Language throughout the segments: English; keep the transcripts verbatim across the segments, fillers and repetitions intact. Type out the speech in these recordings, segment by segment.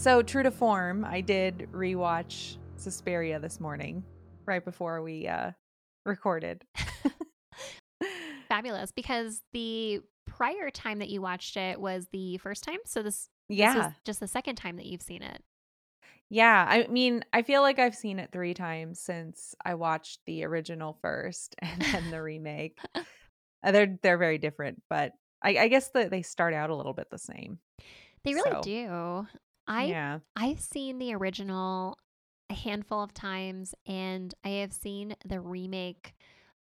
So true to form, I did rewatch Suspiria this morning, right before we uh, recorded. Fabulous, because the prior time that you watched it was the first time, so this, yeah. this was just the second time that you've seen it. Yeah, I mean, I feel like I've seen it three times since I watched the original first and then the remake. uh, they're they're very different, but I, I guess that they start out a little bit the same. They really so. do. I, yeah. I've seen the original a handful of times, and I have seen the remake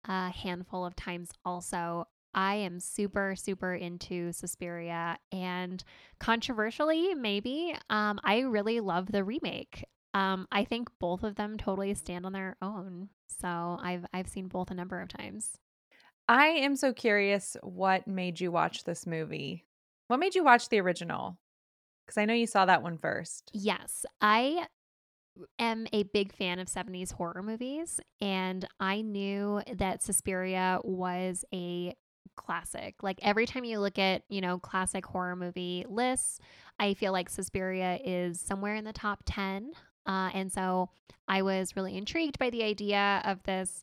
a handful of times also. I am super, super into Suspiria, and controversially, maybe, um, I really love the remake. Um, I think both of them totally stand on their own, so I've I've seen both a number of times. I am so curious what made you watch this movie. What made you watch the original? Because I know you saw that one first. Yes. I am a big fan of seventies horror movies, and I knew that Suspiria was a classic. Like, every time you look at, you know, classic horror movie lists, I feel like Suspiria is somewhere in the top ten. Uh, and so I was really intrigued by the idea of this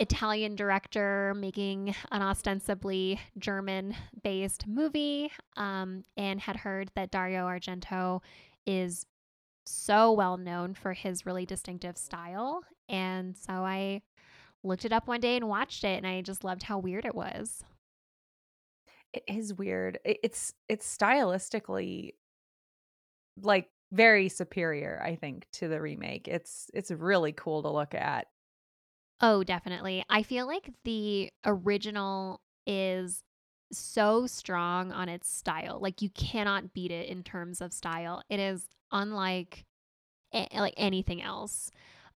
Italian director making an ostensibly German-based movie, um, and had heard that Dario Argento is so well known for his really distinctive style. And so I looked it up one day and watched it, and I just loved how weird it was. It is weird. It's it's stylistically, like, very superior, I think, to the remake. It's it's really cool to look at. Oh, definitely. I feel like the original is so strong on its style. Like, you cannot beat it in terms of style. It is unlike a- like anything else.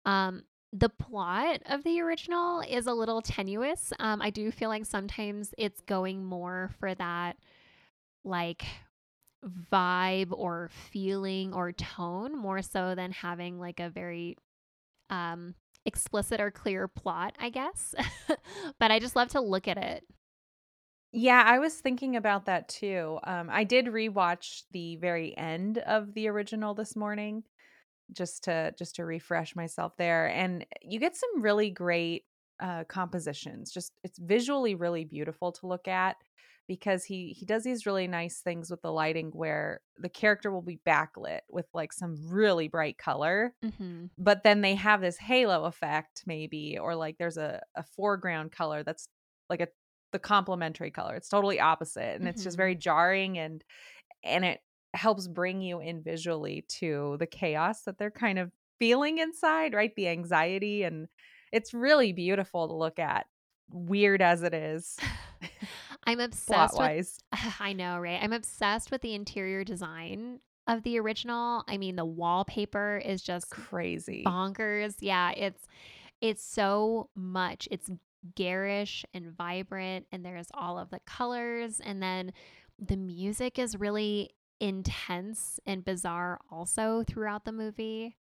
Um, the plot of the original is a little tenuous. Um, I do feel like sometimes it's going more for that, like, vibe or feeling or tone, more so than having, like, a very um. explicit or clear plot, I guess. But I just love to look at it. Yeah, I was thinking about that too. Um, I did rewatch the very end of the original this morning, just to just to refresh myself there. And you get some really great uh, compositions. Just it's visually really beautiful to look at, because he he does these really nice things with the lighting where the character will be backlit with, like, some really bright color, mm-hmm. but then they have this halo effect maybe, or, like, there's a, a foreground color that's, like, a the complementary color. It's totally opposite, and mm-hmm. it's just very jarring, and and it helps bring you in visually to the chaos that they're kind of feeling inside, right? The anxiety, and it's really beautiful to look at, weird as it is. I'm obsessed plot-wise. With, I know, right? I'm obsessed with the interior design of the original. I mean, the wallpaper is just crazy, bonkers. Yeah, it's it's so much. It's garish and vibrant, and there's all of the colors, and then the music is really intense and bizarre also throughout the movie.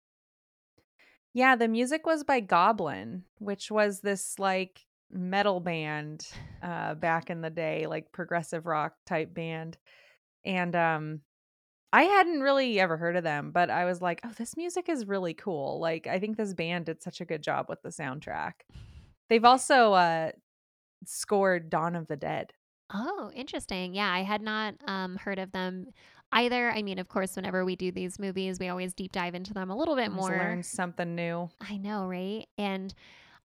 Yeah, the music was by Goblin, which was this, like, metal band uh back in the day, like, progressive rock type band, and um I hadn't really ever heard of them, but I was like, oh, this music is really cool. Like, I think this band did such a good job with the soundtrack. They've also uh scored Dawn of the Dead. Oh, interesting. Yeah, I had not um heard of them either. I mean, of course, whenever we do these movies, we always deep dive into them a little bit more, learn something new. I know, right? And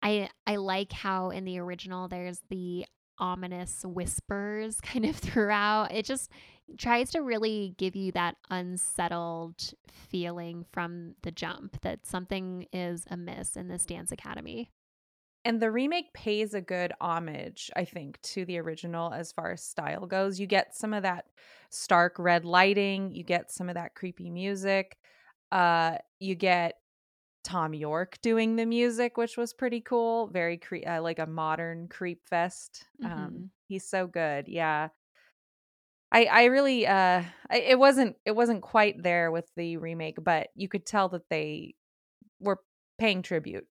I I like how in the original there's the ominous whispers kind of throughout. It just tries to really give you that unsettled feeling from the jump that something is amiss in this dance academy. And the remake pays a good homage, I think, to the original as far as style goes. You get some of that stark red lighting. You get some of that creepy music. Uh, you get Thom Yorke doing the music, which was pretty cool. Very cre- uh, like a modern creep fest. Mm-hmm. Um, he's so good. Yeah. I, I really uh I, it wasn't it wasn't quite there with the remake, but you could tell that they were paying tribute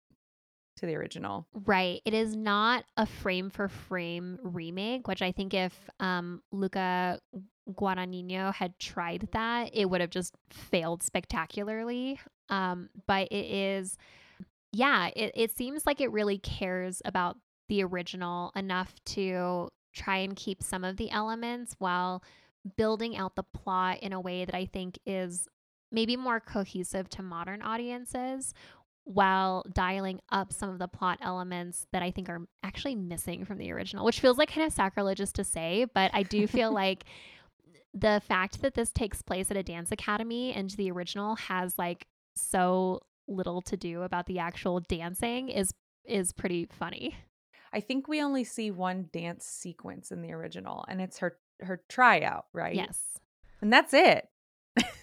to the original. Right. It is not a frame for frame remake, which I think if um Luca Guadagnino had tried that, it would have just failed spectacularly. Um, but it is yeah, it, it seems like it really cares about the original enough to try and keep some of the elements while building out the plot in a way that I think is maybe more cohesive to modern audiences, while dialing up some of the plot elements that I think are actually missing from the original, which feels like kind of sacrilegious to say, but I do feel like the fact that this takes place at a dance academy and the original has like so little to do about the actual dancing is is pretty funny. I think we only see one dance sequence in the original, and it's her her tryout, right? Yes. And that's it.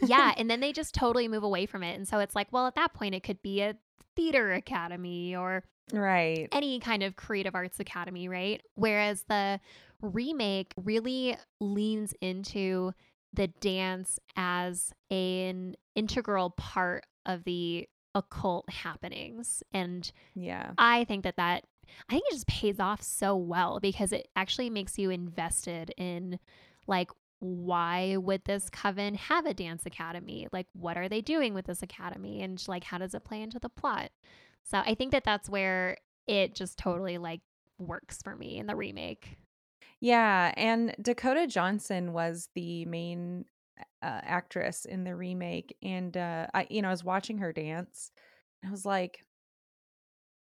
Yeah, and then they just totally move away from it. And so it's like, well, at that point, it could be a theater academy or right. any kind of creative arts academy, right? Whereas the remake really leans into the dance as an integral part of the occult happenings. And yeah, I think that that I think it just pays off so well, because it actually makes you invested in, like, why would this coven have a dance academy? Like, what are they doing with this academy? And, like, how does it play into the plot? So I think that that's where it just totally, like, works for me in the remake. Yeah. And Dakota Johnson was the main uh, actress in the remake. And, uh, I, you know, I was watching her dance and I was like,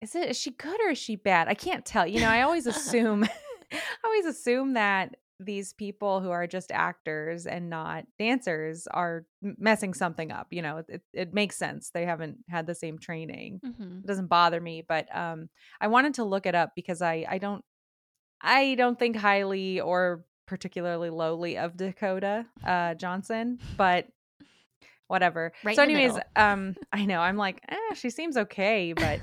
Is it is she good or is she bad? I can't tell. You know, I always assume I always assume that these people who are just actors and not dancers are messing something up. You know, it it makes sense. They haven't had the same training. Mm-hmm. It doesn't bother me, but um I wanted to look it up because I I don't I don't think highly or particularly lowly of Dakota uh, Johnson, but whatever. Right so anyways, um I know I'm like, eh, she seems okay, but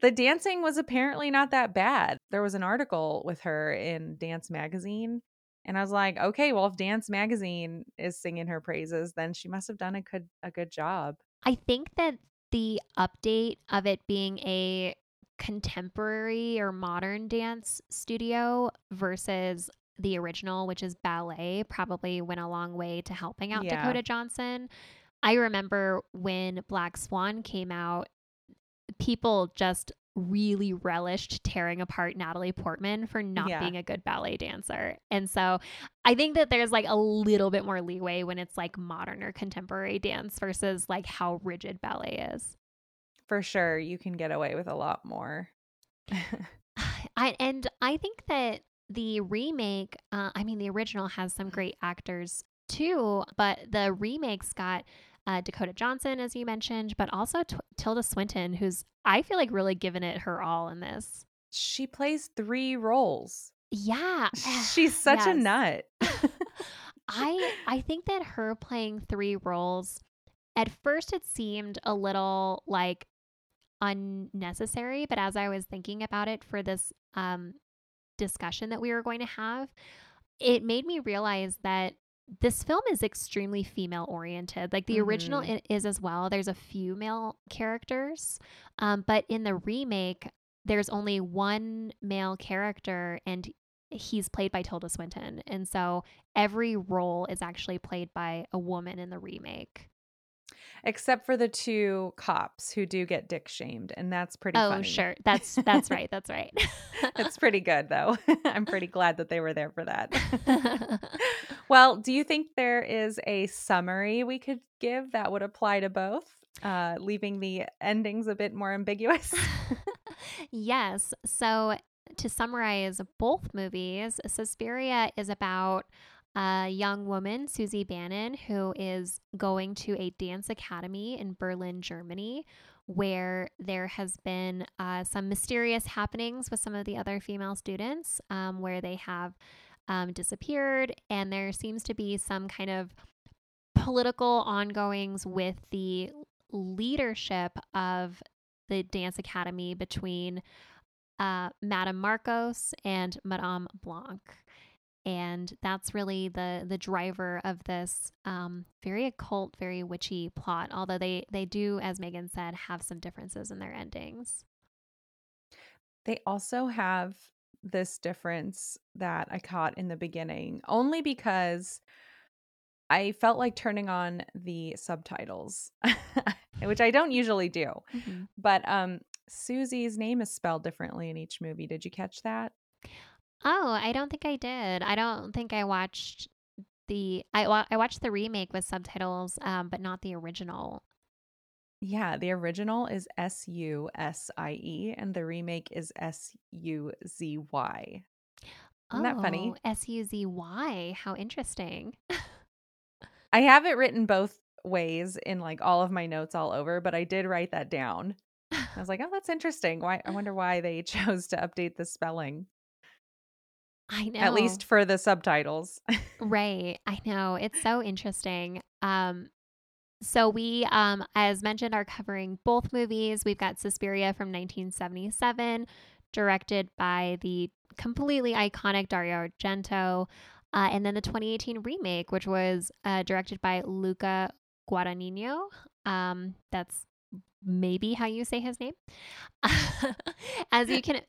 the dancing was apparently not that bad. There was an article with her in Dance Magazine, and I was like, okay, well, if Dance Magazine is singing her praises, then she must have done a good, a good job. I think that the update of it being a contemporary or modern dance studio versus the original, which is ballet, probably went a long way to helping out yeah. Dakota Johnson. I remember when Black Swan came out, people just really relished tearing apart Natalie Portman for not yeah. being a good ballet dancer. And so I think that there's like a little bit more leeway when it's like modern or contemporary dance versus like how rigid ballet is. For sure. You can get away with a lot more. I, and I think that the remake, uh, I mean, the original has some great actors too, but the remake's got Uh, Dakota Johnson, as you mentioned, but also t- Tilda Swinton, who's I feel like really given it her all in this. She plays three roles. Yeah. She's such yes. a nut. I I think that her playing three roles, at first it seemed a little like unnecessary, but as I was thinking about it for this um, discussion that we were going to have, it made me realize that this film is extremely female oriented. Like the mm-hmm. original is as well. There's a few male characters, um, but in the remake, there's only one male character and he's played by Tilda Swinton. And so every role is actually played by a woman in the remake. Except for the two cops who do get dick shamed. And that's pretty oh, funny. Oh, sure. That's, that's right. That's right. It's pretty good though. I'm pretty glad that they were there for that. Well, do you think there is a summary we could give that would apply to both, uh, leaving the endings a bit more ambiguous? Yes. So to summarize both movies, Suspiria is about a young woman, Susie Bannon, who is going to a dance academy in Berlin, Germany, where there has been uh, some mysterious happenings with some of the other female students, um, where they have um, disappeared, and there seems to be some kind of political ongoings with the leadership of the dance academy between uh, Madame Marcos and Madame Blanc. And that's really the the driver of this um, very occult, very witchy plot, although they, they do, as Megan said, have some differences in their endings. They also have this difference that I caught in the beginning, only because I felt like turning on the subtitles, which I don't usually do. Mm-hmm. But um, Susie's name is spelled differently in each movie. Did you catch that? Oh, I don't think I did. I don't think I watched the I wa- I watched the remake with subtitles, um, but not the original. Yeah, the original is S U S I E, and the remake is S U Z Y. Isn't that funny? Oh, S U Z Y. How interesting. I have it written both ways in like all of my notes all over, but I did write that down. I was like, oh, that's interesting. Why? I wonder why they chose to update the spelling. I know. At least for the subtitles. Right. I know. It's so interesting. Um, so we, um, as mentioned, are covering both movies. We've got Suspiria from nineteen seventy-seven, directed by the completely iconic Dario Argento, uh, and then the twenty eighteen remake, which was uh, directed by Luca Guadagnino. Um, that's maybe how you say his name. As you can...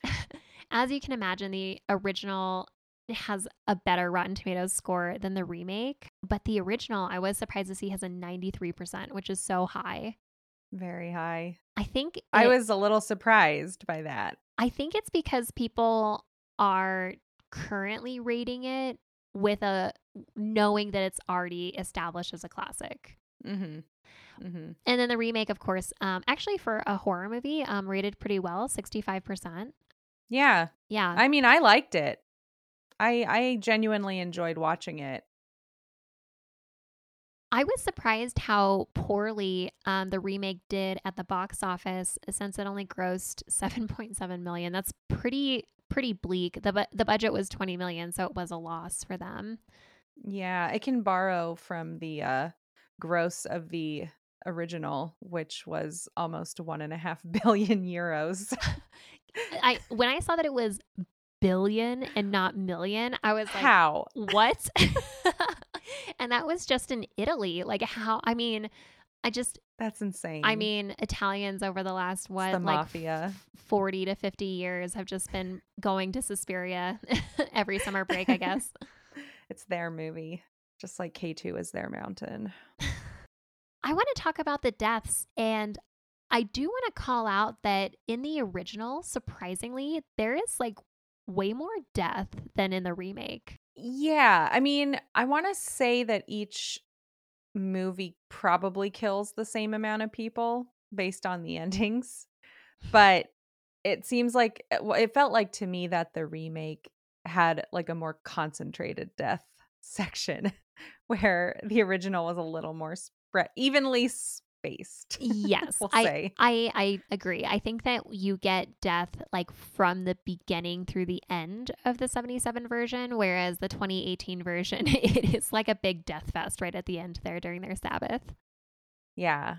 As you can imagine, the original has a better Rotten Tomatoes score than the remake, but the original, I was surprised to see, has a ninety-three percent, which is so high. Very high. I think it, I was a little surprised by that. I think it's because people are currently rating it with a knowing that it's already established as a classic. Mm-hmm. Mm-hmm. And then the remake, of course, um, actually for a horror movie, um, rated pretty well, sixty-five percent. Yeah. Yeah. I mean, I liked it. I I genuinely enjoyed watching it. I was surprised how poorly um, the remake did at the box office, since it only grossed seven point seven million. That's pretty pretty bleak. The bu- the budget was twenty million, so it was a loss for them. Yeah, it can borrow from the uh, gross of the original, which was almost one and a half billion euros. I when I saw that it was billion and not million, I was like, how? What? And that was just in Italy. Like, how? I mean, I just that's insane. I mean, Italians over the last what, the like mafia, forty to fifty years have just been going to Suspiria every summer break. I guess it's their movie, just like K two is their mountain. I want to talk about the deaths, and I do want to call out that in the original, surprisingly, there is like way more death than in the remake. Yeah. I mean, I want to say that each movie probably kills the same amount of people based on the endings, but it seems like it felt like to me that the remake had like a more concentrated death section where the original was a little more spread, evenly spread. Based. Yes. we'll I, I I agree. I think that you get death like from the beginning through the end of the seventy-seven version, whereas the twenty eighteen version, it is like a big death fest right at the end there during their Sabbath. Yeah.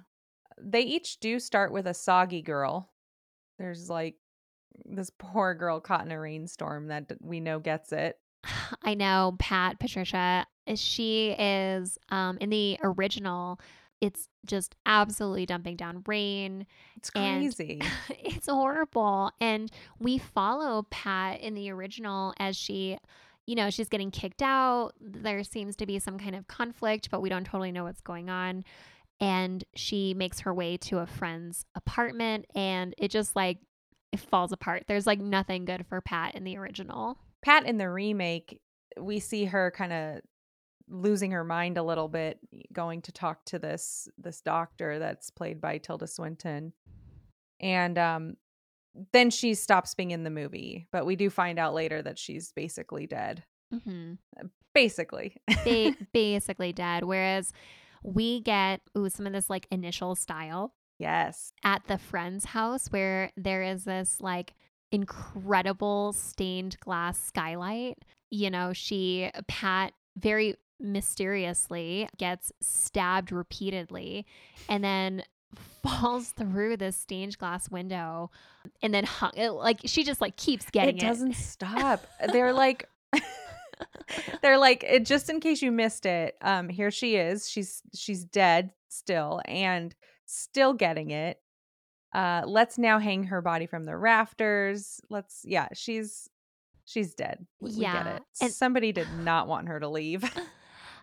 They each do start with a soggy girl. There's like this poor girl caught in a rainstorm that we know gets it. I know. Pat, Patricia, she is um, in the original. It's just absolutely dumping down rain. It's crazy. It's horrible. And we follow Pat in the original as she, you know, she's getting kicked out. There seems to be some kind of conflict, but we don't totally know what's going on. And she makes her way to a friend's apartment, and it just like it falls apart. There's like nothing good for Pat in the original. Pat in the remake, we see her kind of losing her mind a little bit, going to talk to this this doctor that's played by Tilda Swinton, and um then she stops being in the movie, but we do find out later that she's basically dead. Mm-hmm. Basically. ba- basically dead. Whereas we get ooh, some of this like initial style. Yes. At the friend's house where there is this like incredible stained glass skylight. You know, she, Pat, very mysteriously gets stabbed repeatedly and then falls through this stained glass window and then hung, it, like she just like keeps getting it. It doesn't stop. They're like... They're like, it, just in case you missed it, um, here she is. She's she's dead still and still getting it. Uh, let's now hang her body from the rafters. Let's, yeah, she's she's dead. We, yeah. we get it. And somebody did not want her to leave.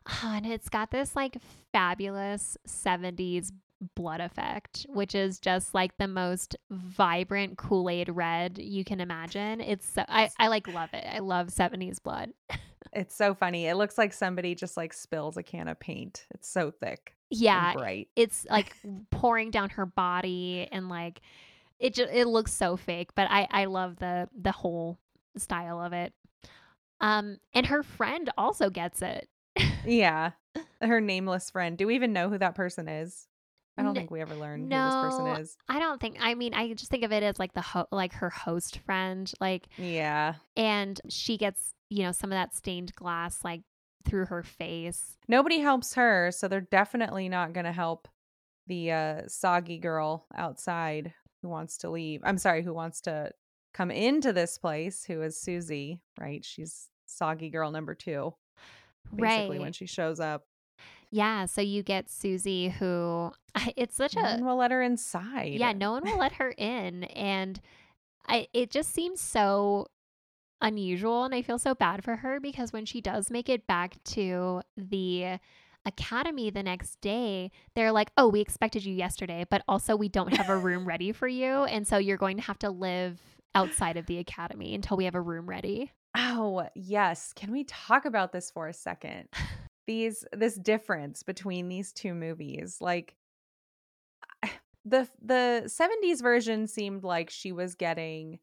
Oh, and it's got this like fabulous seventies blood effect, which is just like the most vibrant Kool-Aid red you can imagine. It's so, I, I like love it. I love seventies blood. It's so funny. It looks like somebody just like spills a can of paint. It's so thick. Yeah. Right. It's like pouring down her body and like it just, it looks so fake, but I, I love the, the whole style of it. Um, and her friend also gets it. Yeah. Her nameless friend. Do we even know who that person is? I don't think we ever learned no, who this person is. I don't think. I mean, I just think of it as like the ho- like her host friend, like yeah. And she gets, you know, some of that stained glass like through her face. Nobody helps her, so they're definitely not going to help the uh, soggy girl outside who wants to leave. I'm sorry, who wants to come into this place? Who is Susie? Right? She's soggy girl number two, basically, right. When she shows up. Yeah, so you get Susie who, it's such a... No one will let her inside. Yeah, no one will let her in. And I, it just seems so unusual, and I feel so bad for her because when she does make it back to the academy the next day, they're like, oh, we expected you yesterday, but also we don't have a room ready for you, and so you're going to have to live outside of the academy until we have a room ready. Oh, yes. Can we talk about this for a second? These this difference between these two movies, like the the seventies version seemed like she was getting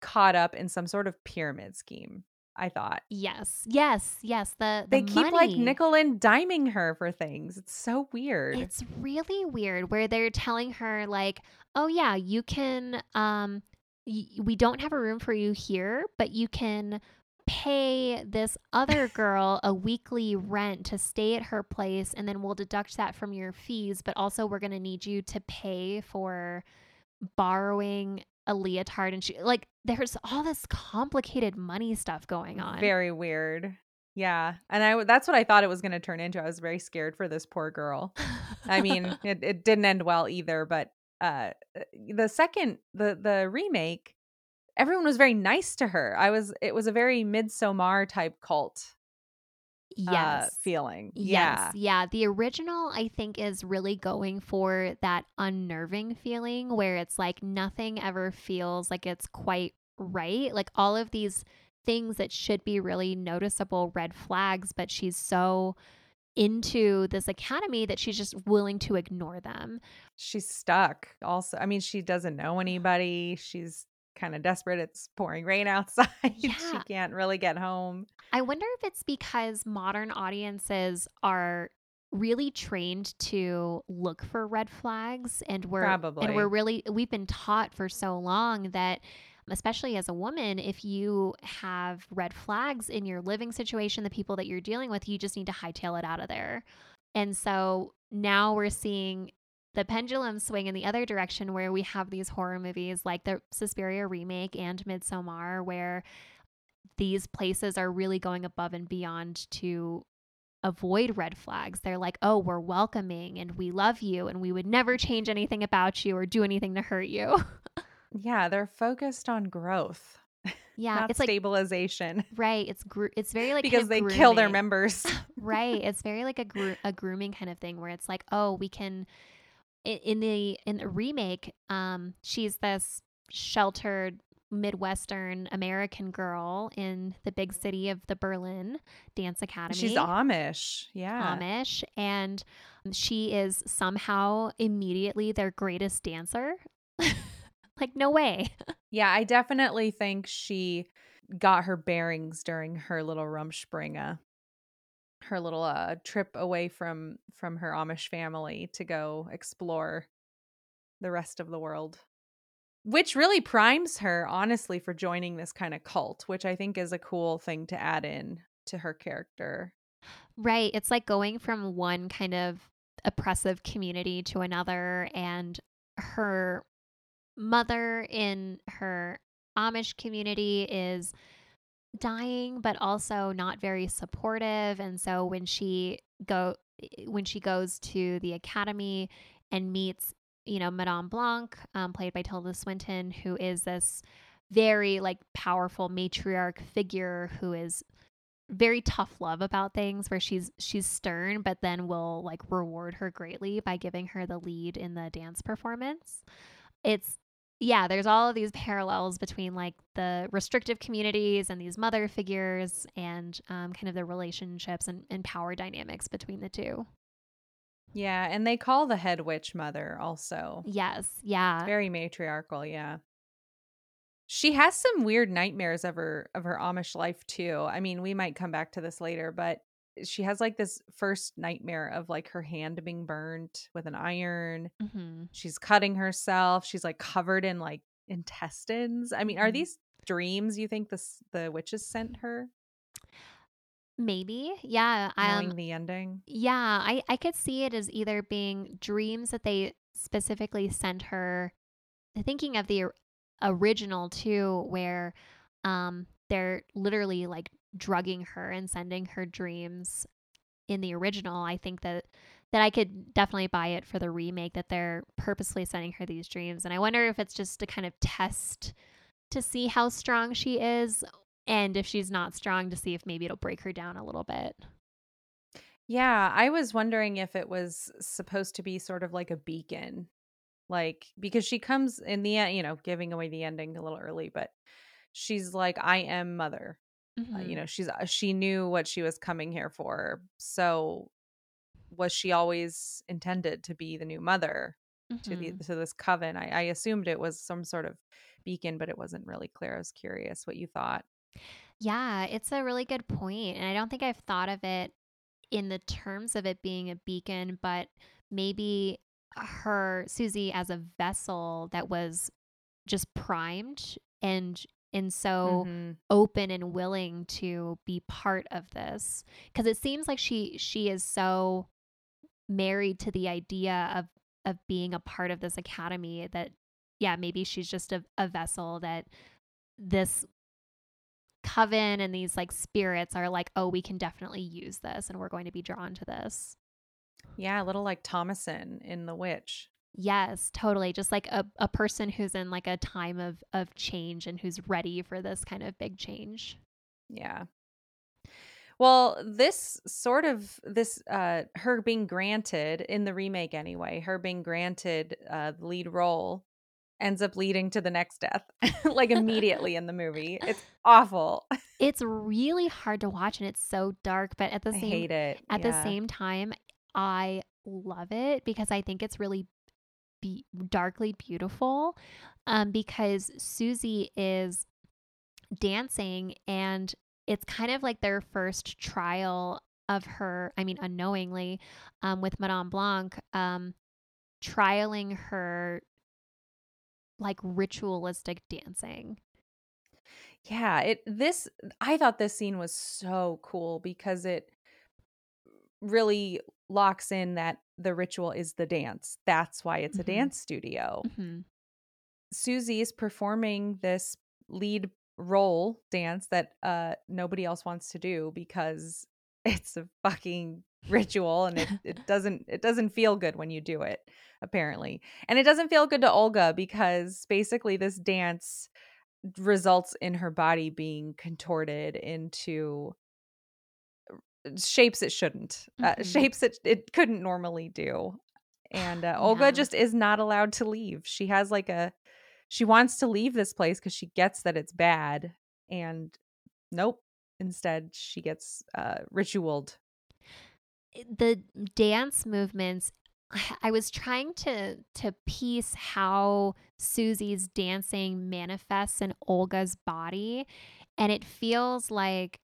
caught up in some sort of pyramid scheme, I thought. Yes, yes, yes. The, the they keep money. Like nickel and diming her for things. It's so weird. It's really weird where they're telling her like, oh yeah, you can. Um, y- we don't have a room for you here, but you can pay this other girl a weekly rent to stay at her place, and then we'll deduct that from your fees, but also we're going to need you to pay for borrowing a leotard. And she, like, there's all this complicated money stuff going on. Very weird. Yeah. And I, that's what I thought it was going to turn into. I was very scared for this poor girl. I mean, it, it didn't end well either, but uh, the second, the, the remake, everyone was very nice to her. I was, it was a very Midsommar type cult yes. uh, feeling. Yes. Yeah. yeah. The original, I think, is really going for that unnerving feeling where it's like nothing ever feels like it's quite right. Like all of these things that should be really noticeable red flags, but she's so into this academy that she's just willing to ignore them. She's stuck also. I mean, she doesn't know anybody. She's kind of desperate. It's pouring rain outside. Yeah. She can't really get home. I wonder if it's because modern audiences are really trained to look for red flags, and we're Probably. and we're really we've been taught for so long that, especially as a woman, if you have red flags in your living situation, the people that you're dealing with, you just need to hightail it out of there. And so now we're seeing the pendulum swing in the other direction where we have these horror movies like the Suspiria remake and Midsommar, where these places are really going above and beyond to avoid red flags. They're like, oh, we're welcoming and we love you and we would never change anything about you or do anything to hurt you. Yeah, they're focused on growth. Yeah, Not it's stabilization. Like stabilization. Right, it's gro- it's very like because kind of they grooming. Kill their members. Right, it's very like a gro- a grooming kind of thing where it's like, oh, we can In the in the remake, um, she's this sheltered Midwestern American girl in the big city of the Berlin Dance Academy. She's Amish, yeah, Amish, and she is somehow immediately their greatest dancer. Like, no way. Yeah, I definitely think she got her bearings during her little Rumspringa her little uh, trip away from from her Amish family to go explore the rest of the world, which really primes her, honestly, for joining this kind of cult, which I think is a cool thing to add in to her character. Right. It's like going from one kind of oppressive community to another, and her mother in her Amish community is dying but also not very supportive, and so when she go when she goes to the academy and meets, you know, Madame Blanc, um, played by Tilda Swinton, who is this very like powerful matriarch figure who is very tough love about things, where she's she's stern but then will like reward her greatly by giving her the lead in the dance performance. It's yeah, there's all of these parallels between like the restrictive communities and these mother figures, and um, kind of the relationships and, and power dynamics between the two. Yeah, and they call the head witch mother also. Yes, yeah. It's very matriarchal, yeah. She has some weird nightmares of her of her Amish life too. I mean, we might come back to this later, but she has like this first nightmare of like her hand being burnt with an iron. Mm-hmm. She's cutting herself. She's like covered in like intestines. I mean, are these dreams you think this, the witches sent her? Maybe. Yeah. Knowing um, the ending. Yeah. I, I could see it as either being dreams that they specifically sent her, thinking of the original too, where um, they're literally like drugging her and sending her dreams in the original. I think that that I could definitely buy it for the remake, that they're purposely sending her these dreams. And I wonder if it's just to kind of test to see how strong she is, and if she's not strong, to see if maybe it'll break her down a little bit. Yeah, I was wondering if it was supposed to be sort of like a beacon, like, because she comes in the end, you know, giving away the ending a little early, but she's like, I am mother. Mm-hmm. Uh, you know, she's she knew what she was coming here for. So was she always intended to be the new mother mm-hmm. to the to this coven? I, I assumed it was some sort of beacon, but it wasn't really clear. I was curious what you thought. Yeah, it's a really good point. And I don't think I've thought of it in the terms of it being a beacon, but maybe her, Susie, as a vessel that was just primed and and so mm-hmm. open and willing to be part of this, because it seems like she she is so married to the idea of of being a part of this academy that, yeah, maybe she's just a, a vessel that this coven and these like spirits are like, oh, we can definitely use this and we're going to be drawn to this. Yeah, a little like Thomason in The Witch. Yes, totally. Just like a, a person who's in like a time of, of change and who's ready for this kind of big change. Yeah. Well, this sort of this uh, her being granted in the remake anyway, her being granted uh, the lead role ends up leading to the next death, like immediately in the movie. It's awful. It's really hard to watch and it's so dark, but at the same I hate it. At yeah. the same time, I love it because I think it's really Be- darkly beautiful, um, because Susie is dancing and it's kind of like their first trial of her, I mean, unknowingly, um, with Madame Blanc, um, trialing her like ritualistic dancing. Yeah, it, this, I thought this scene was so cool because it really locks in that the ritual is the dance. That's why it's mm-hmm. a dance studio. Mm-hmm. Susie is performing this lead role dance that uh, nobody else wants to do because it's a fucking ritual, and it, it doesn't it doesn't feel good when you do it, apparently. And it doesn't feel good to Olga because basically this dance results in her body being contorted into shapes it shouldn't mm-hmm. uh, shapes it it couldn't normally do, and uh, Olga yeah. just is not allowed to leave. She has like a she wants to leave this place because she gets that it's bad, and nope, instead she gets uh ritualed. The dance movements, I was trying to to piece how Susie's dancing manifests in Olga's body, and it feels like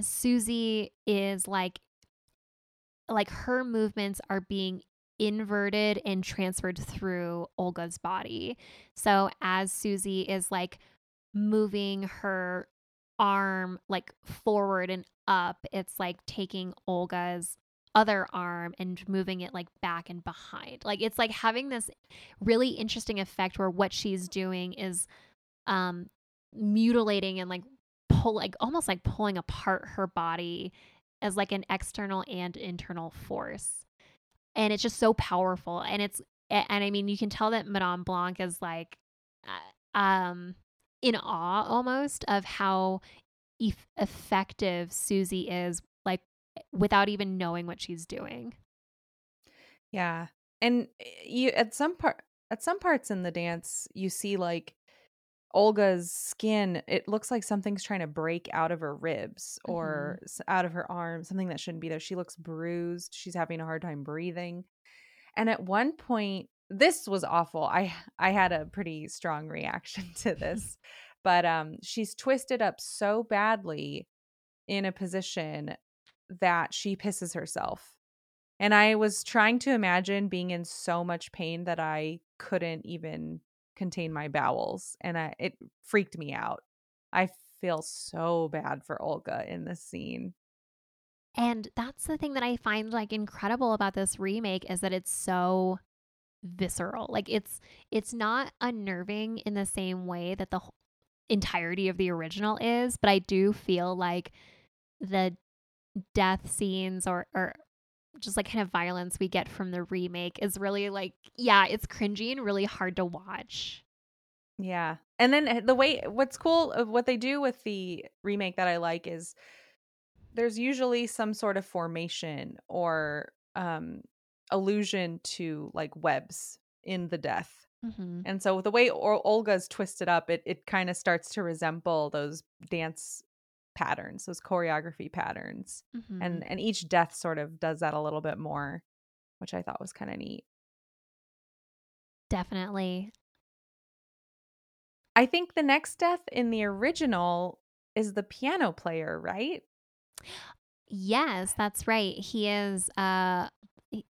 Susie is like, like her movements are being inverted and transferred through Olga's body. So as Susie is like moving her arm like forward and up, it's like taking Olga's other arm and moving it like back and behind. Like it's like having this really interesting effect where what she's doing is um mutilating and like pull like almost like pulling apart her body as like an external and internal force. And it's just so powerful. And it's, and I mean, you can tell that Madame Blanc is like, um, in awe almost of how e- effective Susie is, like without even knowing what she's doing. Yeah. And you, at some part, at some parts in the dance, you see like Olga's skin, it looks like something's trying to break out of her ribs or mm-hmm. out of her arm, something that shouldn't be there. She looks bruised. She's having a hard time breathing. And at one point, this was awful. I I had a pretty strong reaction to this. But um, she's twisted up so badly in a position that she pisses herself. And I was trying to imagine being in so much pain that I couldn't even contain my bowels, and I, it freaked me out. I feel so bad for Olga in this scene. And that's the thing that I find like incredible about this remake, is that it's so visceral. Like it's it's not unnerving in the same way that the entirety of the original is, but I do feel like the death scenes or or just like kind of violence we get from the remake is really like, yeah, it's cringy and really hard to watch. Yeah. And then the way, what's cool of what they do with the remake that I like is there's usually some sort of formation or um, allusion to like webs in the death. Mm-hmm. And so the way o- Olga's twisted up, it, it kind of starts to resemble those dance patterns, those choreography patterns. Mm-hmm. And and each death sort of does that a little bit more, which I thought was kind of neat. Definitely. I think the next death in the original is the piano player, right? Yes, that's right. He is uh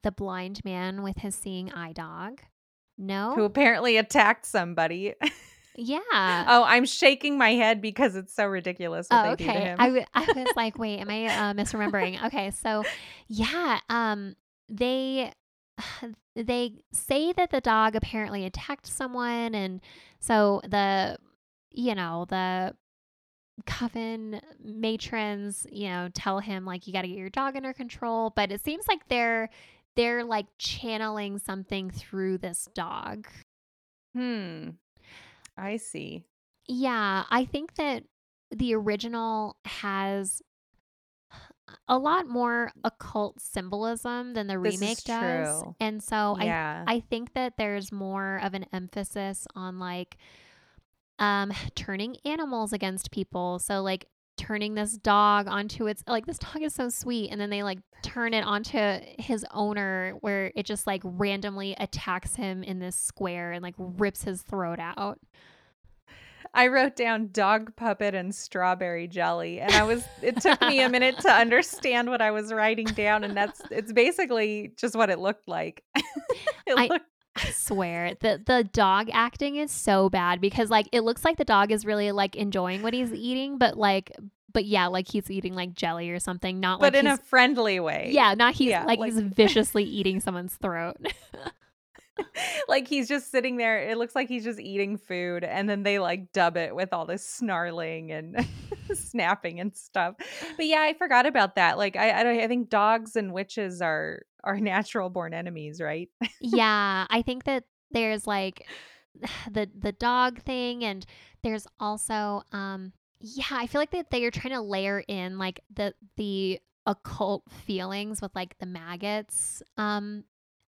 the blind man with his seeing eye dog. No? Who apparently attacked somebody. Yeah. Oh, I'm shaking my head because it's so ridiculous what oh, they okay. do to him. I, w- I was like, wait, am I uh, misremembering? Okay, so yeah, um, they they say that the dog apparently attacked someone, and so the you know the coven matrons you know tell him like you got to get your dog under control, but it seems like they're they're like channeling something through this dog. Hmm. I see. Yeah, I think that the original has a lot more occult symbolism than the remake does. True. And so yeah. I I think that there's more of an emphasis on like um turning animals against people. So like turning this dog onto its like this dog is so sweet, and then they like turn it onto his owner where it just like randomly attacks him in this square and like rips his throat out. I wrote down dog puppet and strawberry jelly, and I was it took me a minute to understand what I was writing down, and that's it's basically just what it looked like. it I- looked I swear the the dog acting is so bad because like it looks like the dog is really like enjoying what he's eating, but like but yeah, like he's eating like jelly or something, not but like in a friendly way. Yeah, not he's yeah, like, like he's viciously eating someone's throat. Like he's just sitting there. It looks like he's just eating food, and then they like dub it with all this snarling and snapping and stuff. But yeah, I forgot about that. Like I I think dogs and witches are. Are natural born enemies, right? Yeah, I think that there's like the the dog thing, and there's also um yeah, I feel like that they are trying to layer in like the the occult feelings with like the maggots, um,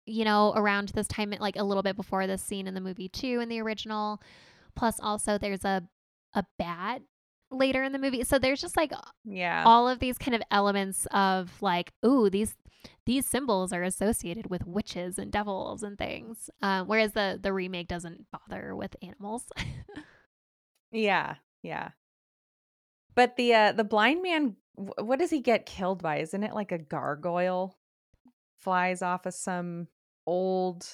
you know, around this time, like a little bit before this scene in the movie too, in the original. Plus, also there's a a bat later in the movie, so there's just like yeah, all of these kind of elements of like ooh these. These symbols are associated with witches and devils and things, uh, whereas the, the remake doesn't bother with animals. yeah, yeah. But the uh, the blind man what does he get killed by? Isn't it like a gargoyle flies off of some old,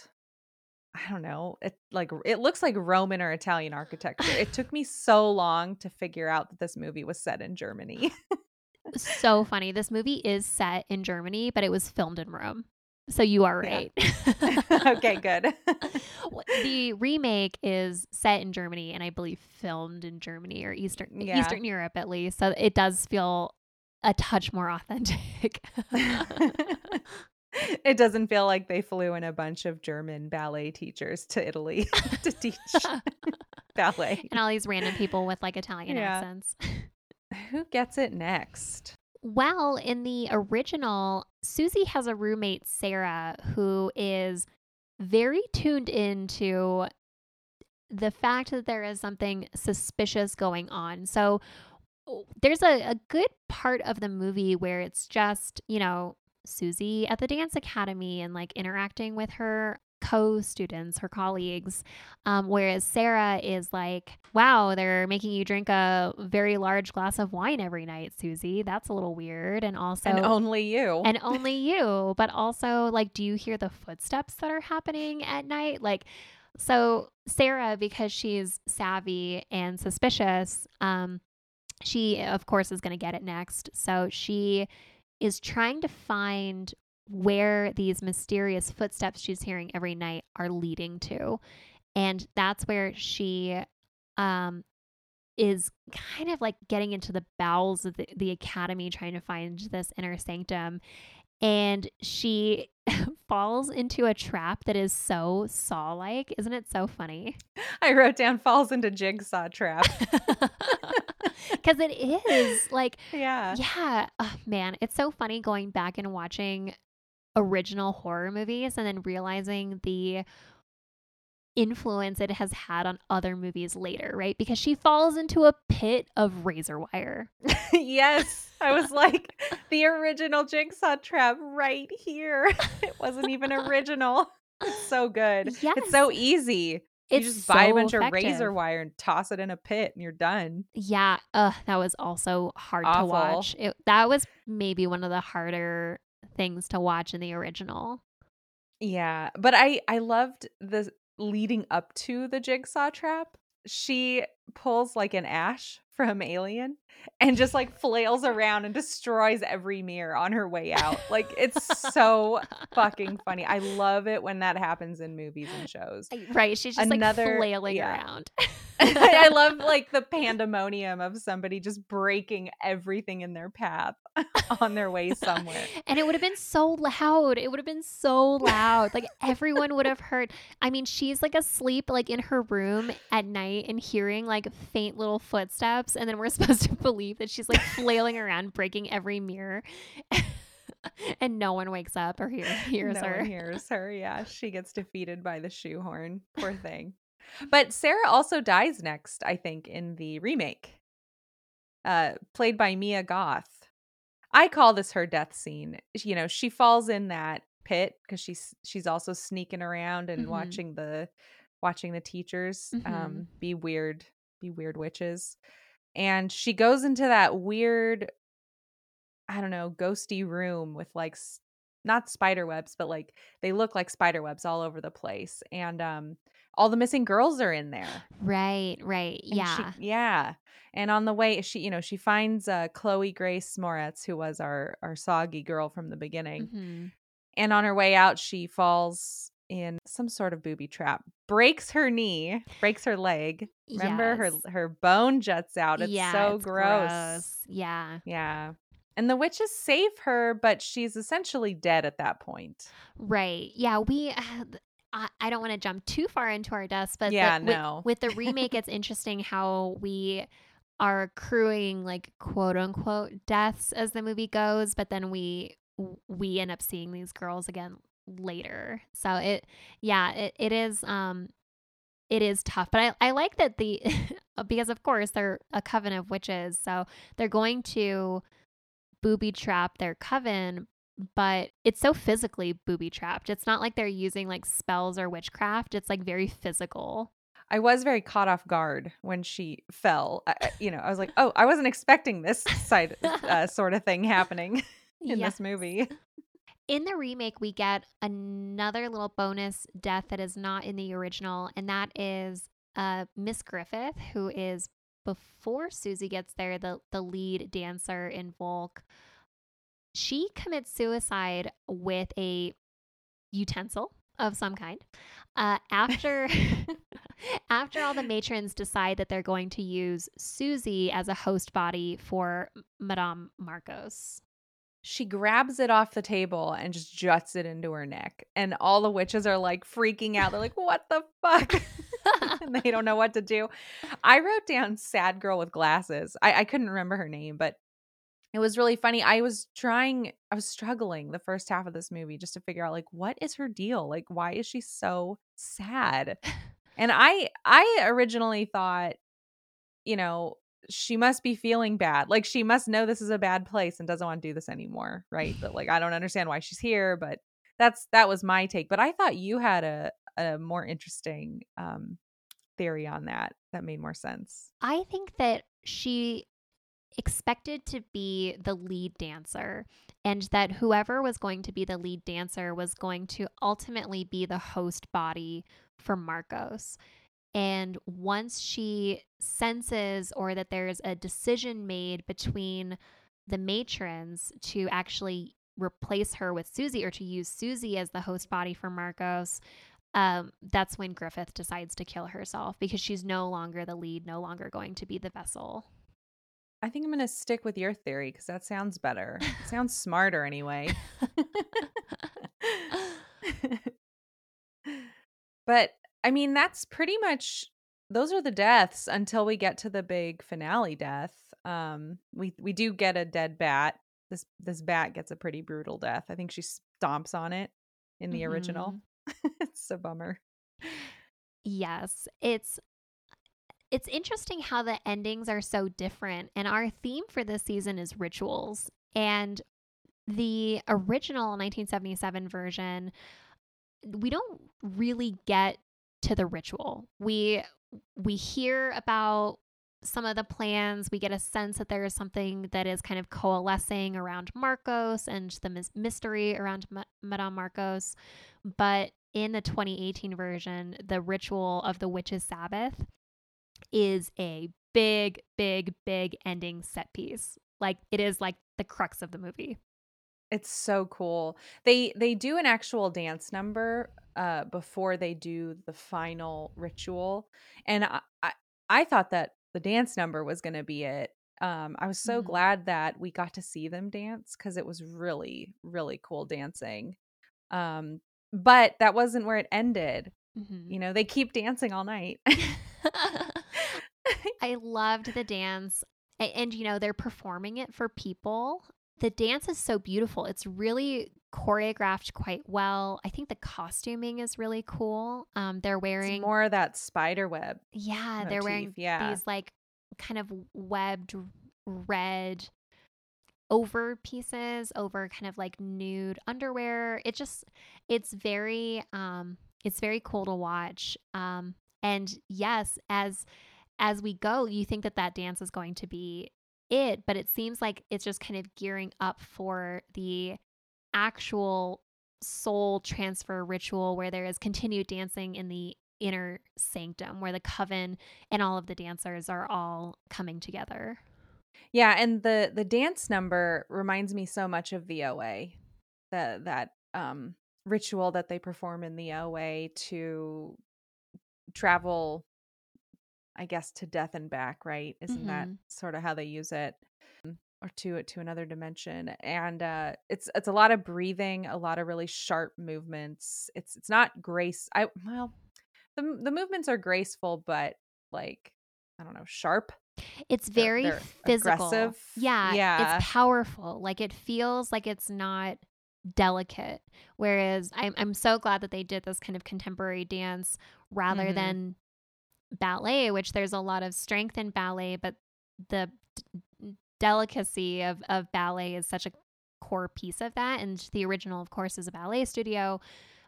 I don't know, it like it looks like Roman or Italian architecture. It took me so long to figure out that this movie was set in Germany. So funny. This movie is set in Germany, but it was filmed in Rome. So you are right. Yeah. Okay, good. The remake is set in Germany and I believe filmed in Germany or Eastern yeah. Eastern Europe at least. So it does feel a touch more authentic. It doesn't feel like they flew in a bunch of German ballet teachers to Italy to teach ballet. And all these random people with like Italian yeah. accents. Who gets it next? Well, in the original, Susie has a roommate, Sarah, who is very tuned into the fact that there is something suspicious going on. So there's a, a good part of the movie where it's just, you know, Susie at the dance academy and like interacting with her co-students, her colleagues, um, whereas Sarah is like, wow, they're making you drink a very large glass of wine every night, Susie. That's a little weird. And also, and only you, and only you, but also like, do you hear the footsteps that are happening at night? Like, so Sarah, because she's savvy and suspicious, um, she of course is going to get it next. So she is trying to find where these mysterious footsteps she's hearing every night are leading to. And that's where she um, is kind of like getting into the bowels of the, the academy, trying to find this inner sanctum. And she falls into a trap that is so Saw-like. Isn't it so funny? I wrote down falls into jigsaw trap. Because it is like, yeah, yeah, oh, man, it's so funny going back and watching original horror movies and then realizing the influence it has had on other movies later, right? Because she falls into a pit of razor wire. Yes. I was like, the original jigsaw trap right here. It wasn't even original. It's so good. Yes. It's so easy. It's you just so buy a bunch effective. of razor wire and toss it in a pit and you're done. Yeah. Ugh, that was also hard Awful. to watch. It, that was maybe one of the harder things to watch in the original. Yeah. But I, I loved the leading up to the jigsaw trap. She pulls like an ash from Alien and just like flails around and destroys every mirror on her way out. Like, it's so fucking funny. I love it when that happens in movies and shows. Right. She's just Another, like flailing yeah. around. I love like the pandemonium of somebody just breaking everything in their path on their way somewhere. And it would have been so loud. It would have been so loud. Like everyone would have heard. I mean, she's like asleep like in her room at night and hearing like faint little footsteps. And then we're supposed to believe that she's like flailing around, breaking every mirror. And no one wakes up or hear, hears no her. No one hears her. Yeah. She gets defeated by the shoehorn. Poor thing. But Sarah also dies next, I think, in the remake, uh, played by Mia Goth. I call this her death scene. You know, she falls in that pit because she's she's also sneaking around and mm-hmm. watching the watching the teachers mm-hmm. um, be weird, be weird witches. And she goes into that weird, I don't know, ghosty room with like s- not spider webs, but like they look like spider webs all over the place. And um all the missing girls are in there. Right, right. And yeah. She, yeah. And on the way, she, you know, she finds uh, Chloe Grace Moretz, who was our, our soggy girl from the beginning. Mm-hmm. And on her way out, she falls in some sort of booby trap, breaks her knee, breaks her leg. Remember yes. her, her bone juts out. It's yeah, so it's gross. gross. Yeah. Yeah. And the witches save her, but she's essentially dead at that point. Right. Yeah. We... Uh, th- I don't want to jump too far into our deaths, but yeah, the, no. with, with the remake, it's interesting how we are accruing like quote unquote deaths as the movie goes, but then we we end up seeing these girls again later. So it, yeah, it, it is um, it is tough, but I I like that the because of course they're a coven of witches, so they're going to booby trap their coven. But it's so physically booby trapped. It's not like they're using like spells or witchcraft. It's like very physical. I was very caught off guard when she fell. I, you know, I was like, oh, I wasn't expecting this side uh, sort of thing happening in yes. this movie. In the remake, we get another little bonus death that is not in the original, and that is uh, Miss Griffith, who is, before Susie gets there, the, the lead dancer in Volk. She commits suicide with a utensil of some kind. Uh, after after all the matrons decide that they're going to use Susie as a host body for Madame Marcos. She grabs it off the table and just juts it into her neck. And all the witches are like freaking out. They're like, what the fuck? And they don't know what to do. I wrote down sad girl with glasses. I, I couldn't remember her name, but it was really funny. I was trying, I was struggling the first half of this movie just to figure out like, what is her deal? Like, why is she so sad? And I, I originally thought, you know, she must be feeling bad. Like, she must know this is a bad place and doesn't want to do this anymore, right? But like, I don't understand why she's here, but that's, that was my take. But I thought you had a, a more interesting um, theory on that. That made more sense. I think that she expected to be the lead dancer, and that whoever was going to be the lead dancer was going to ultimately be the host body for Marcos. And once she senses, or that there's a decision made between the matrons to actually replace her with Susie, or to use Susie as the host body for Marcos, um, that's when Griffith decides to kill herself, because she's no longer the lead, no longer going to be the vessel. I think I'm going to stick with your theory because that sounds better. It sounds smarter anyway. But I mean, that's pretty much, those are the deaths until we get to the big finale death. Um, we we do get a dead bat. This this bat gets a pretty brutal death. I think she stomps on it in the mm-hmm. original. It's a bummer. Yes, it's it's interesting how the endings are so different. And our theme for this season is rituals. And the original nineteen seventy-seven version, we don't really get to the ritual. We we hear about some of the plans. We get a sense that there is something that is kind of coalescing around Marcos and the mis- mystery around Ma- Madame Marcos. But in the twenty eighteen version, the ritual of the Witches' Sabbath is a big, big, big ending set piece. Like, it is like the crux of the movie. It's so cool. They they do an actual dance number uh, before they do the final ritual. And I I, I thought that the dance number was going to be it. Um, I was so mm-hmm. glad that we got to see them dance, because it was really, really cool dancing. Um, but that wasn't where it ended. Mm-hmm. You know, they keep dancing all night. I loved the dance. And, and, you know, they're performing it for people. The dance is so beautiful. It's really choreographed quite well. I think the costuming is really cool. Um, they're wearing it's more of that spider web. Yeah, motif. They're wearing yeah. these like kind of webbed red over pieces over kind of like nude underwear. It just it's very um, it's very cool to watch. Um, and yes, as as we go, you think that that dance is going to be it, but it seems like it's just kind of gearing up for the actual soul transfer ritual, where there is continued dancing in the inner sanctum, where the coven and all of the dancers are all coming together. Yeah, and the the dance number reminds me so much of the O A, the that um ritual that they perform in the O A to travel, I guess, to death and back, right? Isn't mm-hmm. that sort of how they use it? Or to to another dimension. And uh, it's it's a lot of breathing, a lot of really sharp movements. It's it's not grace. I well, the the movements are graceful, but like, I don't know, sharp. It's very they're, they're physical. Aggressive. Yeah, yeah, it's powerful. Like, it feels like it's not delicate. Whereas I'm I'm so glad that they did this kind of contemporary dance rather mm-hmm. than ballet, which there's a lot of strength in ballet, but the d- delicacy of of ballet is such a core piece of that. And the original, of course, is a ballet studio,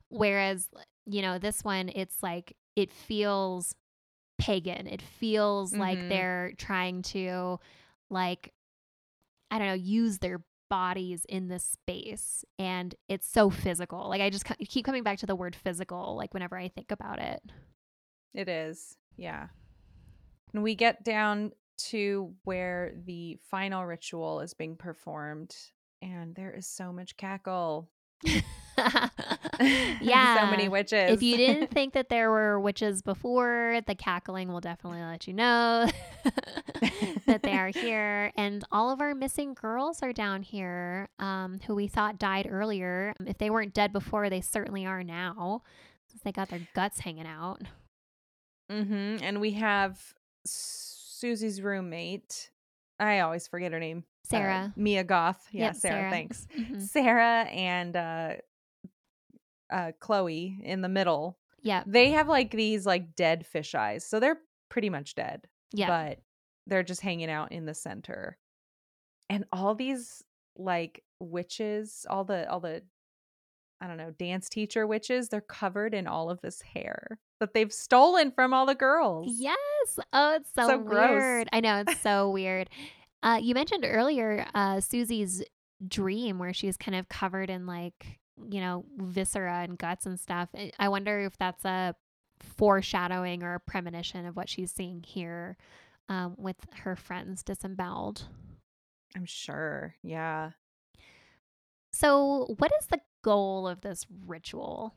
whereas, you know, this one, it's like, it feels pagan. It feels mm-hmm. like they're trying to, like, I don't know, use their bodies in this space, and it's so physical. Like, I just co- keep coming back to the word physical, like, whenever I think about it. It is, yeah. And we get down to where the final ritual is being performed, and there is so much cackle. Yeah. So many witches. If you didn't think that there were witches before, the cackling will definitely let you know that they are here. And all of our missing girls are down here, um, who we thought died earlier. If they weren't dead before, they certainly are now, since they got their guts hanging out. Mm-hmm. And we have Susie's roommate. I always forget her name. Sarah. Uh, Mia Goth. Yeah, yep, Sarah, Sarah. Thanks. Mm-hmm. Sarah and uh, uh, Chloe in the middle. Yeah. They have like these like dead fish eyes. So they're pretty much dead. Yeah. But they're just hanging out in the center. And all these like witches, all the, all the, I don't know, dance teacher witches, they're covered in all of this hair that they've stolen from all the girls. Yes. Oh, it's so, so weird. Gross. I know. It's so weird. Uh, you mentioned earlier uh, Susie's dream where she's kind of covered in like, you know, viscera and guts and stuff. I wonder if that's a foreshadowing or a premonition of what she's seeing here um, with her friends disemboweled. I'm sure. Yeah. So what is the goal of this ritual?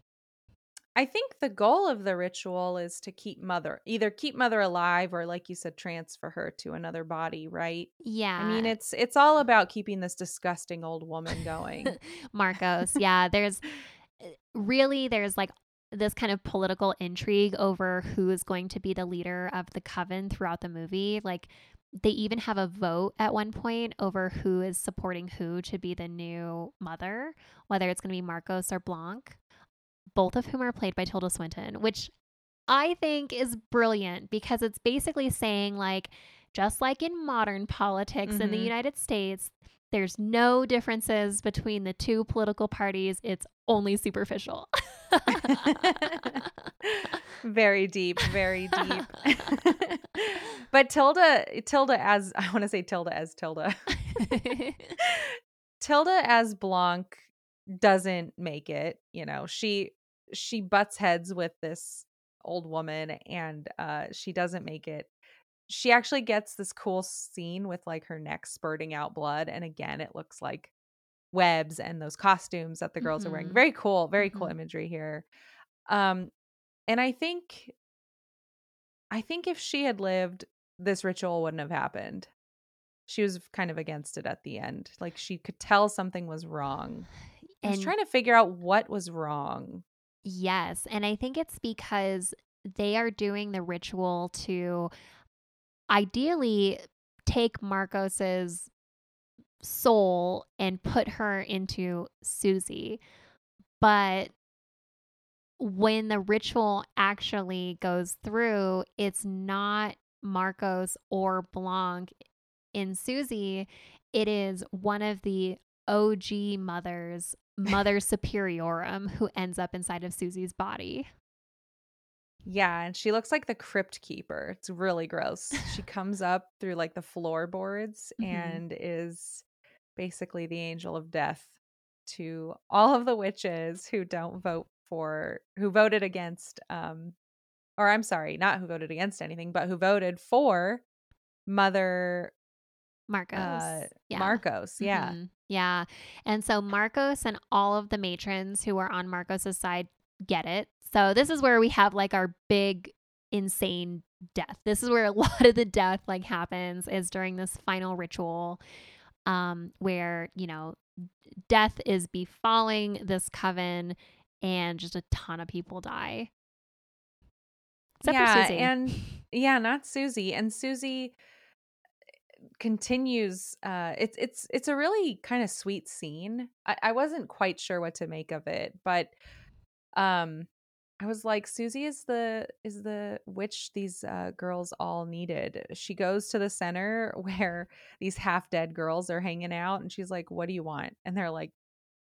I think the goal of the ritual is to keep mother, either keep mother alive or, like you said, transfer her to another body, right? Yeah. I mean, it's it's all about keeping this disgusting old woman going. Marcos, yeah. There's really, there's like this kind of political intrigue over who is going to be the leader of the coven throughout the movie. Like, they even have a vote at one point over who is supporting who to be the new mother, whether it's going to be Marcos or Blanc. Both of whom are played by Tilda Swinton, which I think is brilliant because it's basically saying, like, just like in modern politics mm-hmm. in the United States, there's no differences between the two political parties. It's only superficial. Very deep, very deep. But Tilda, Tilda as, I want to say Tilda as Tilda. Tilda as Blanc doesn't make it, you know, she she butts heads with this old woman and uh she doesn't make it. She actually gets this cool scene with like her neck spurting out blood, and again it looks like webs and those costumes that the girls mm-hmm. are wearing. Very cool, very cool mm-hmm. imagery here. Um and I think I think if she had lived, this ritual wouldn't have happened. She was kind of against it at the end. Like, she could tell something was wrong. I was and, trying to figure out what was wrong. Yes. And I think it's because they are doing the ritual to ideally take Marcos's soul and put her into Susie. But when the ritual actually goes through, it's not Marcos or Blanc in Susie. It is one of the O G mothers, Mother Superiorum, who ends up inside of Susie's body. Yeah, and she looks like the crypt keeper. It's really gross. She comes up through like the floorboards mm-hmm. and is basically the angel of death to all of the witches who don't vote for, who voted against, um, or I'm sorry, not who voted against anything, but who voted for Mother Marcos. Uh, yeah. Marcos, yeah. Mm-hmm. Yeah. And so Marcos and all of the matrons who are on Marcos's side get it. So this is where we have like our big insane death. This is where a lot of the death like happens, is during this final ritual um, where, you know, death is befalling this coven and just a ton of people die. Except yeah, for Susie. And yeah, not Susie. And Susie continues uh it's it's it's a really kind of sweet scene. I, I wasn't quite sure what to make of it, but um I was like, Susie is the is the witch these uh girls all needed. She goes to the center where these half dead girls are hanging out and she's like, what do you want? And they're like,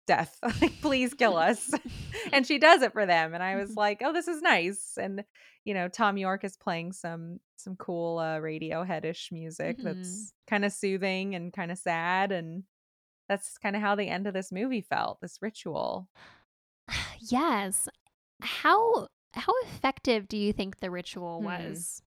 death. Like, please kill us. And she does it for them. And I was like, oh, this is nice. And, you know, Thom Yorke is playing some some cool uh, Radiohead-ish music mm-hmm. that's kind of soothing and kind of sad. And that's kind of how the end of this movie felt, this ritual. Yes. How how effective do you think the ritual was? Hmm.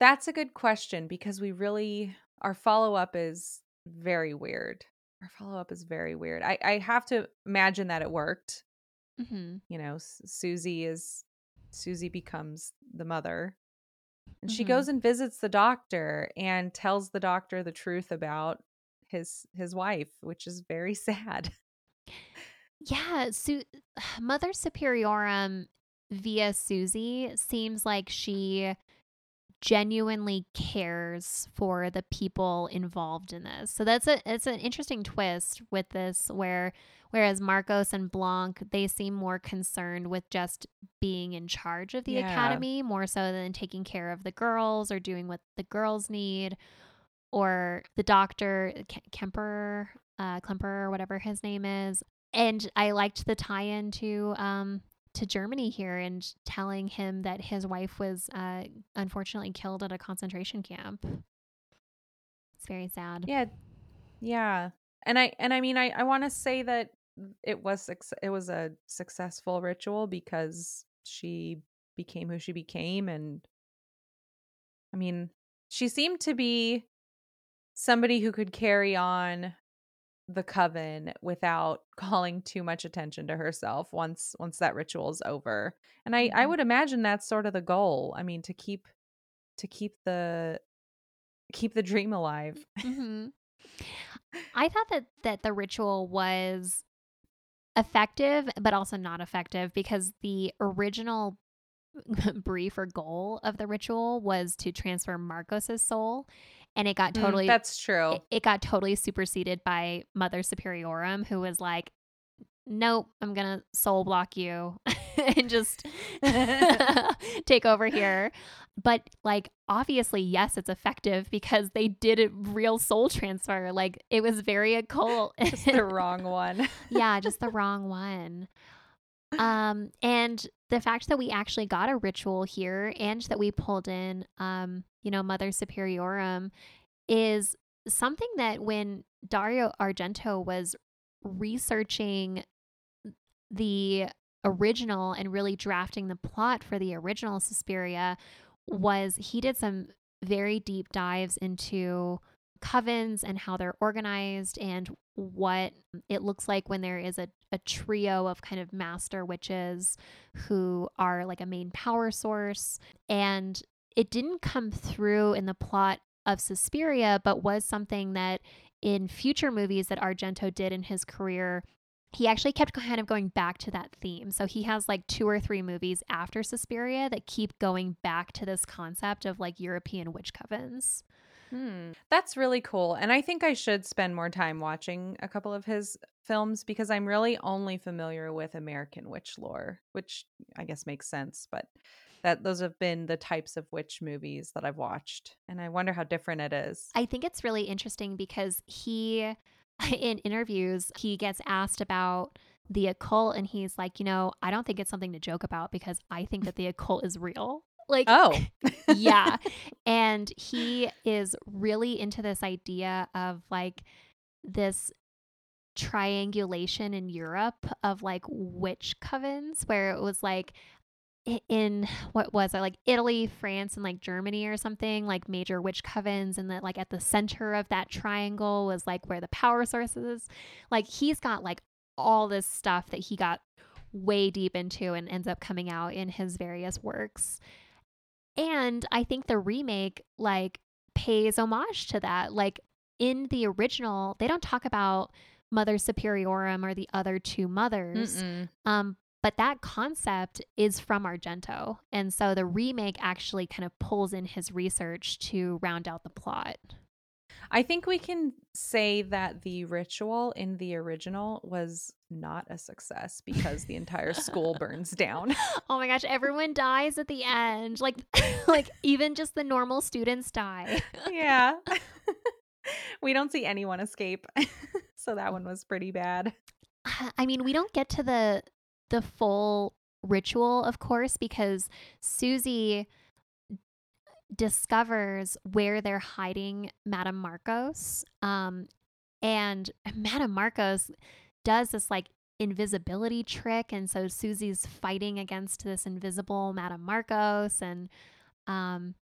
That's a good question, because we really, our follow-up is very weird. Our follow-up is very weird. I, I have to imagine that it worked. Mm-hmm. You know, Susie is, Susie becomes the mother. And mm-hmm. she goes and visits the doctor and tells the doctor the truth about his his wife, which is very sad. Yeah, Su- Mother Superiorum via Susie seems like she genuinely cares for the people involved in this. So that's a it's an interesting twist with this, where whereas Marcos and Blanc, they seem more concerned with just being in charge of the yeah. academy, more so than taking care of the girls or doing what the girls need. Or the doctor, Kemper, uh, Klemper, or whatever his name is. And I liked the tie-in to um to Germany here, and telling him that his wife was uh, unfortunately killed at a concentration camp. It's very sad. Yeah, yeah. And I and I mean I, I want to say that it was it was a successful ritual, because she became who she became, and I mean she seemed to be somebody who could carry on the coven without calling too much attention to herself once once that ritual's over. And I, I would imagine that's sort of the goal. I mean, to keep to keep the keep the dream alive. Mm-hmm. I thought that, that the ritual was effective, but also not effective, because the original brief or goal of the ritual was to transfer Marcos's soul. And it got totally mm, that's true. It, it got totally superseded by Mother Superiorum, who was like, nope, I'm gonna soul block you and just take over here. But like, obviously, yes, it's effective, because they did a real soul transfer. Like, it was very occult. Just the wrong one. Yeah, just the wrong one. Um, and the fact that we actually got a ritual here, and that we pulled in, um, you know, Mother Superiorum, is something that when Dario Argento was researching the original and really drafting the plot for the original Suspiria, was he did some very deep dives into covens and how they're organized, and what it looks like when there is a, a trio of kind of master witches who are like a main power source. And it didn't come through in the plot of Suspiria, but was something that in future movies that Argento did in his career, he actually kept kind of going back to that theme. So he has like two or three movies after Suspiria that keep going back to this concept of like European witch covens. Hmm. That's really cool. And I think I should spend more time watching a couple of his films, because I'm really only familiar with American witch lore, which I guess makes sense. But that those have been the types of witch movies that I've watched. And I wonder how different it is. I think it's really interesting, because he, in interviews, he gets asked about the occult, and he's like, you know, I don't think it's something to joke about, because I think that the occult is real. Like, oh, yeah. And he is really into this idea of like this triangulation in Europe of like witch covens, where it was like in what was it like Italy, France, and like Germany or something, like major witch covens, and that like at the center of that triangle was like where the power source is. Like, he's got like all this stuff that he got way deep into and ends up coming out in his various works. And I think the remake like pays homage to that. Like, in the original, they don't talk about Mother Superiorum or the other two mothers. Mm-mm. Um, but that concept is from Argento. And so the remake actually kind of pulls in his research to round out the plot. I think we can say that the ritual in the original was not a success, because the entire school burns down. Oh my gosh, everyone dies at the end. Like, like even just the normal students die. Yeah. We don't see anyone escape. So that one was pretty bad. I mean, we don't get to the the full ritual, of course, because Susie discovers where they're hiding Madame Marcos. Um, and Madame Marcos does this like invisibility trick. And so Susie's fighting against this invisible Madame Marcos. And um,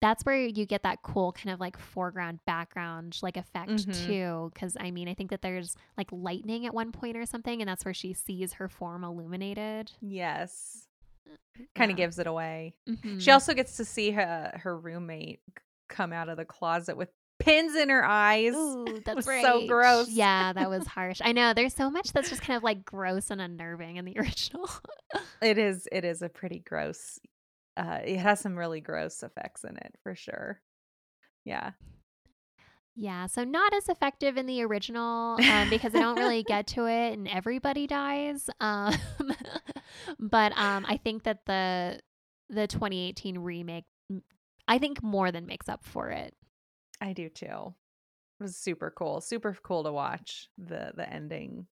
that's where you get that cool kind of like foreground background like effect mm-hmm. too. Because I mean, I think that there's like lightning at one point or something. And that's where she sees her form illuminated. Yes. Kind of yeah. gives it away. Mm-hmm. She also gets to see her her roommate come out of the closet with pins in her eyes. Ooh, that's right. So gross. Yeah, that was harsh. I know. There's so much that's just kind of like gross and unnerving in the original. It is. It is a pretty gross. Uh, it has some really gross effects in it for sure. Yeah. Yeah. So not as effective in the original um, because they don't really get to it and everybody dies. Um, but um, I think that the the twenty eighteen remake, I think, more than makes up for it. I do too. It was super cool. Super cool to watch the the ending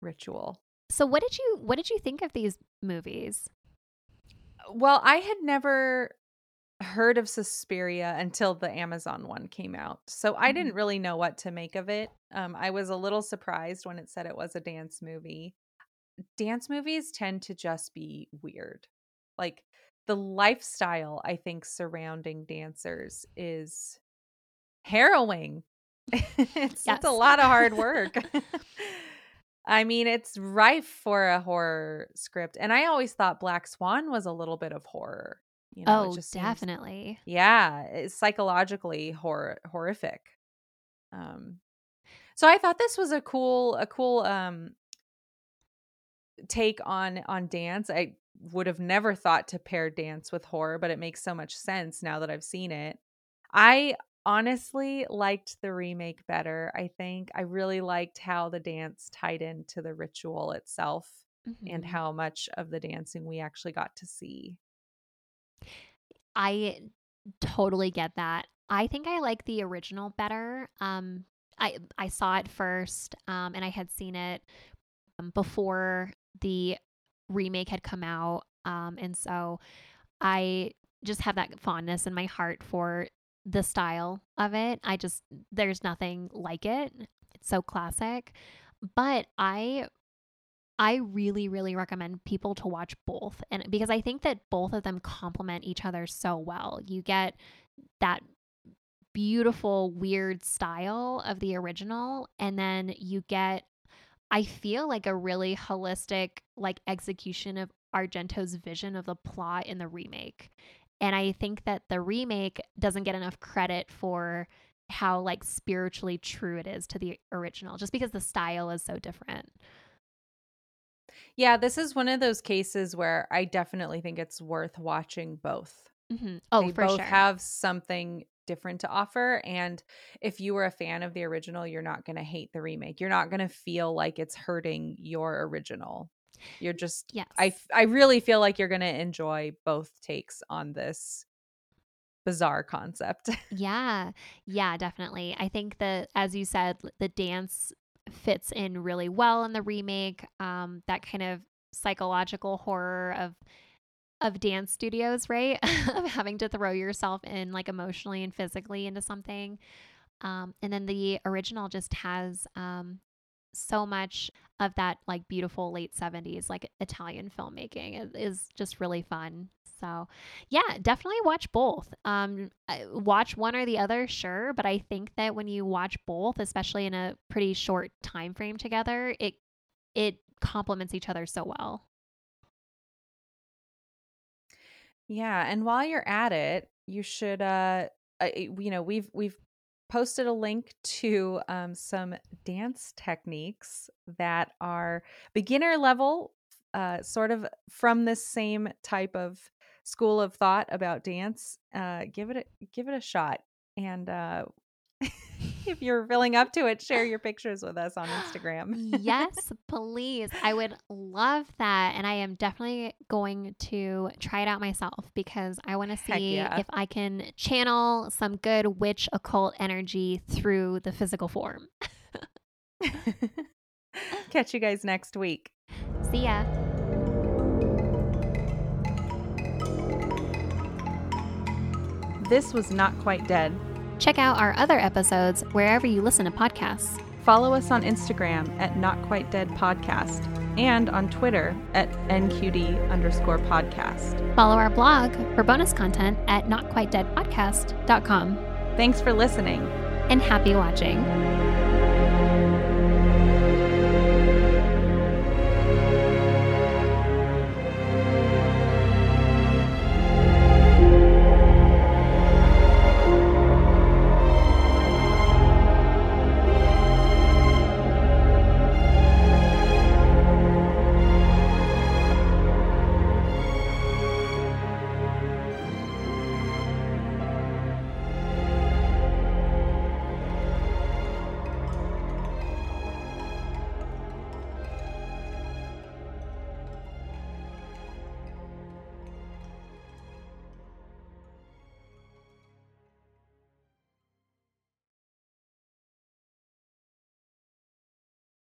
ritual. So what did you what did you think of these movies? Well, I had never heard of Suspiria until the Amazon one came out. So I didn't really know what to make of it. Um, I was a little surprised when it said it was a dance movie. Dance movies tend to just be weird. Like the lifestyle, I think, surrounding dancers is harrowing. it's, yes. it's a lot of hard work. I mean, it's rife for a horror script. And I always thought Black Swan was a little bit of horror. You know, oh, just definitely. Seems, yeah. It's psychologically hor- horrific. Um, so I thought this was a cool, a cool um, take on, on dance. I would have never thought to pair dance with horror, but it makes so much sense now that I've seen it. I honestly liked the remake better, I think. I really liked how the dance tied into the ritual itself mm-hmm. and how much of the dancing we actually got to see. I totally get that. I think I like the original better. Um, I I saw it first, um, and I had seen it before the remake had come out, um, and so I just have that fondness in my heart for the style of it. I just there's nothing like it. It's so classic, but I. I really, really recommend people to watch both, and because I think that both of them complement each other so well. You get that beautiful, weird style of the original, and then you get, I feel like, a really holistic like execution of Argento's vision of the plot in the remake. And I think that the remake doesn't get enough credit for how like spiritually true it is to the original, just because the style is so different. Yeah, this is one of those cases where I definitely think it's worth watching both. Mm-hmm. Oh, they for both sure. have something different to offer. And if you were a fan of the original, you're not going to hate the remake. You're not going to feel like it's hurting your original. You're just, yes. I, I really feel like you're going to enjoy both takes on this bizarre concept. yeah, yeah, definitely. I think that, as you said, the dance fits in really well in the remake. Um, that kind of psychological horror of of dance studios, right? Of having to throw yourself in like emotionally and physically into something. Um, and then the original just has um, so much of that like beautiful late seventies like Italian filmmaking. It is just really fun. So yeah, definitely watch both. Um, watch one or the other, sure. But I think that when you watch both, especially in a pretty short time frame together, it it complements each other so well. Yeah, and while you're at it, you should, uh, you know, we've we've posted a link to um, some dance techniques that are beginner level, uh, sort of from this same type of school of thought about dance. Uh, give it a, give it a shot, and uh, if you're feeling up to it, share your pictures with us on Instagram. Yes, please. I would love that, and I am definitely going to try it out myself because I want to see yeah. if I can channel some good witch occult energy through the physical form. Catch you guys next week. See ya. This was Not Quite Dead. Check out our other episodes wherever you listen to podcasts. Follow us on Instagram at Not Quite Dead Podcast and on Twitter at NQD underscore podcast. Follow our blog for bonus content at not quite dead podcast dot com. Thanks for listening. And happy watching.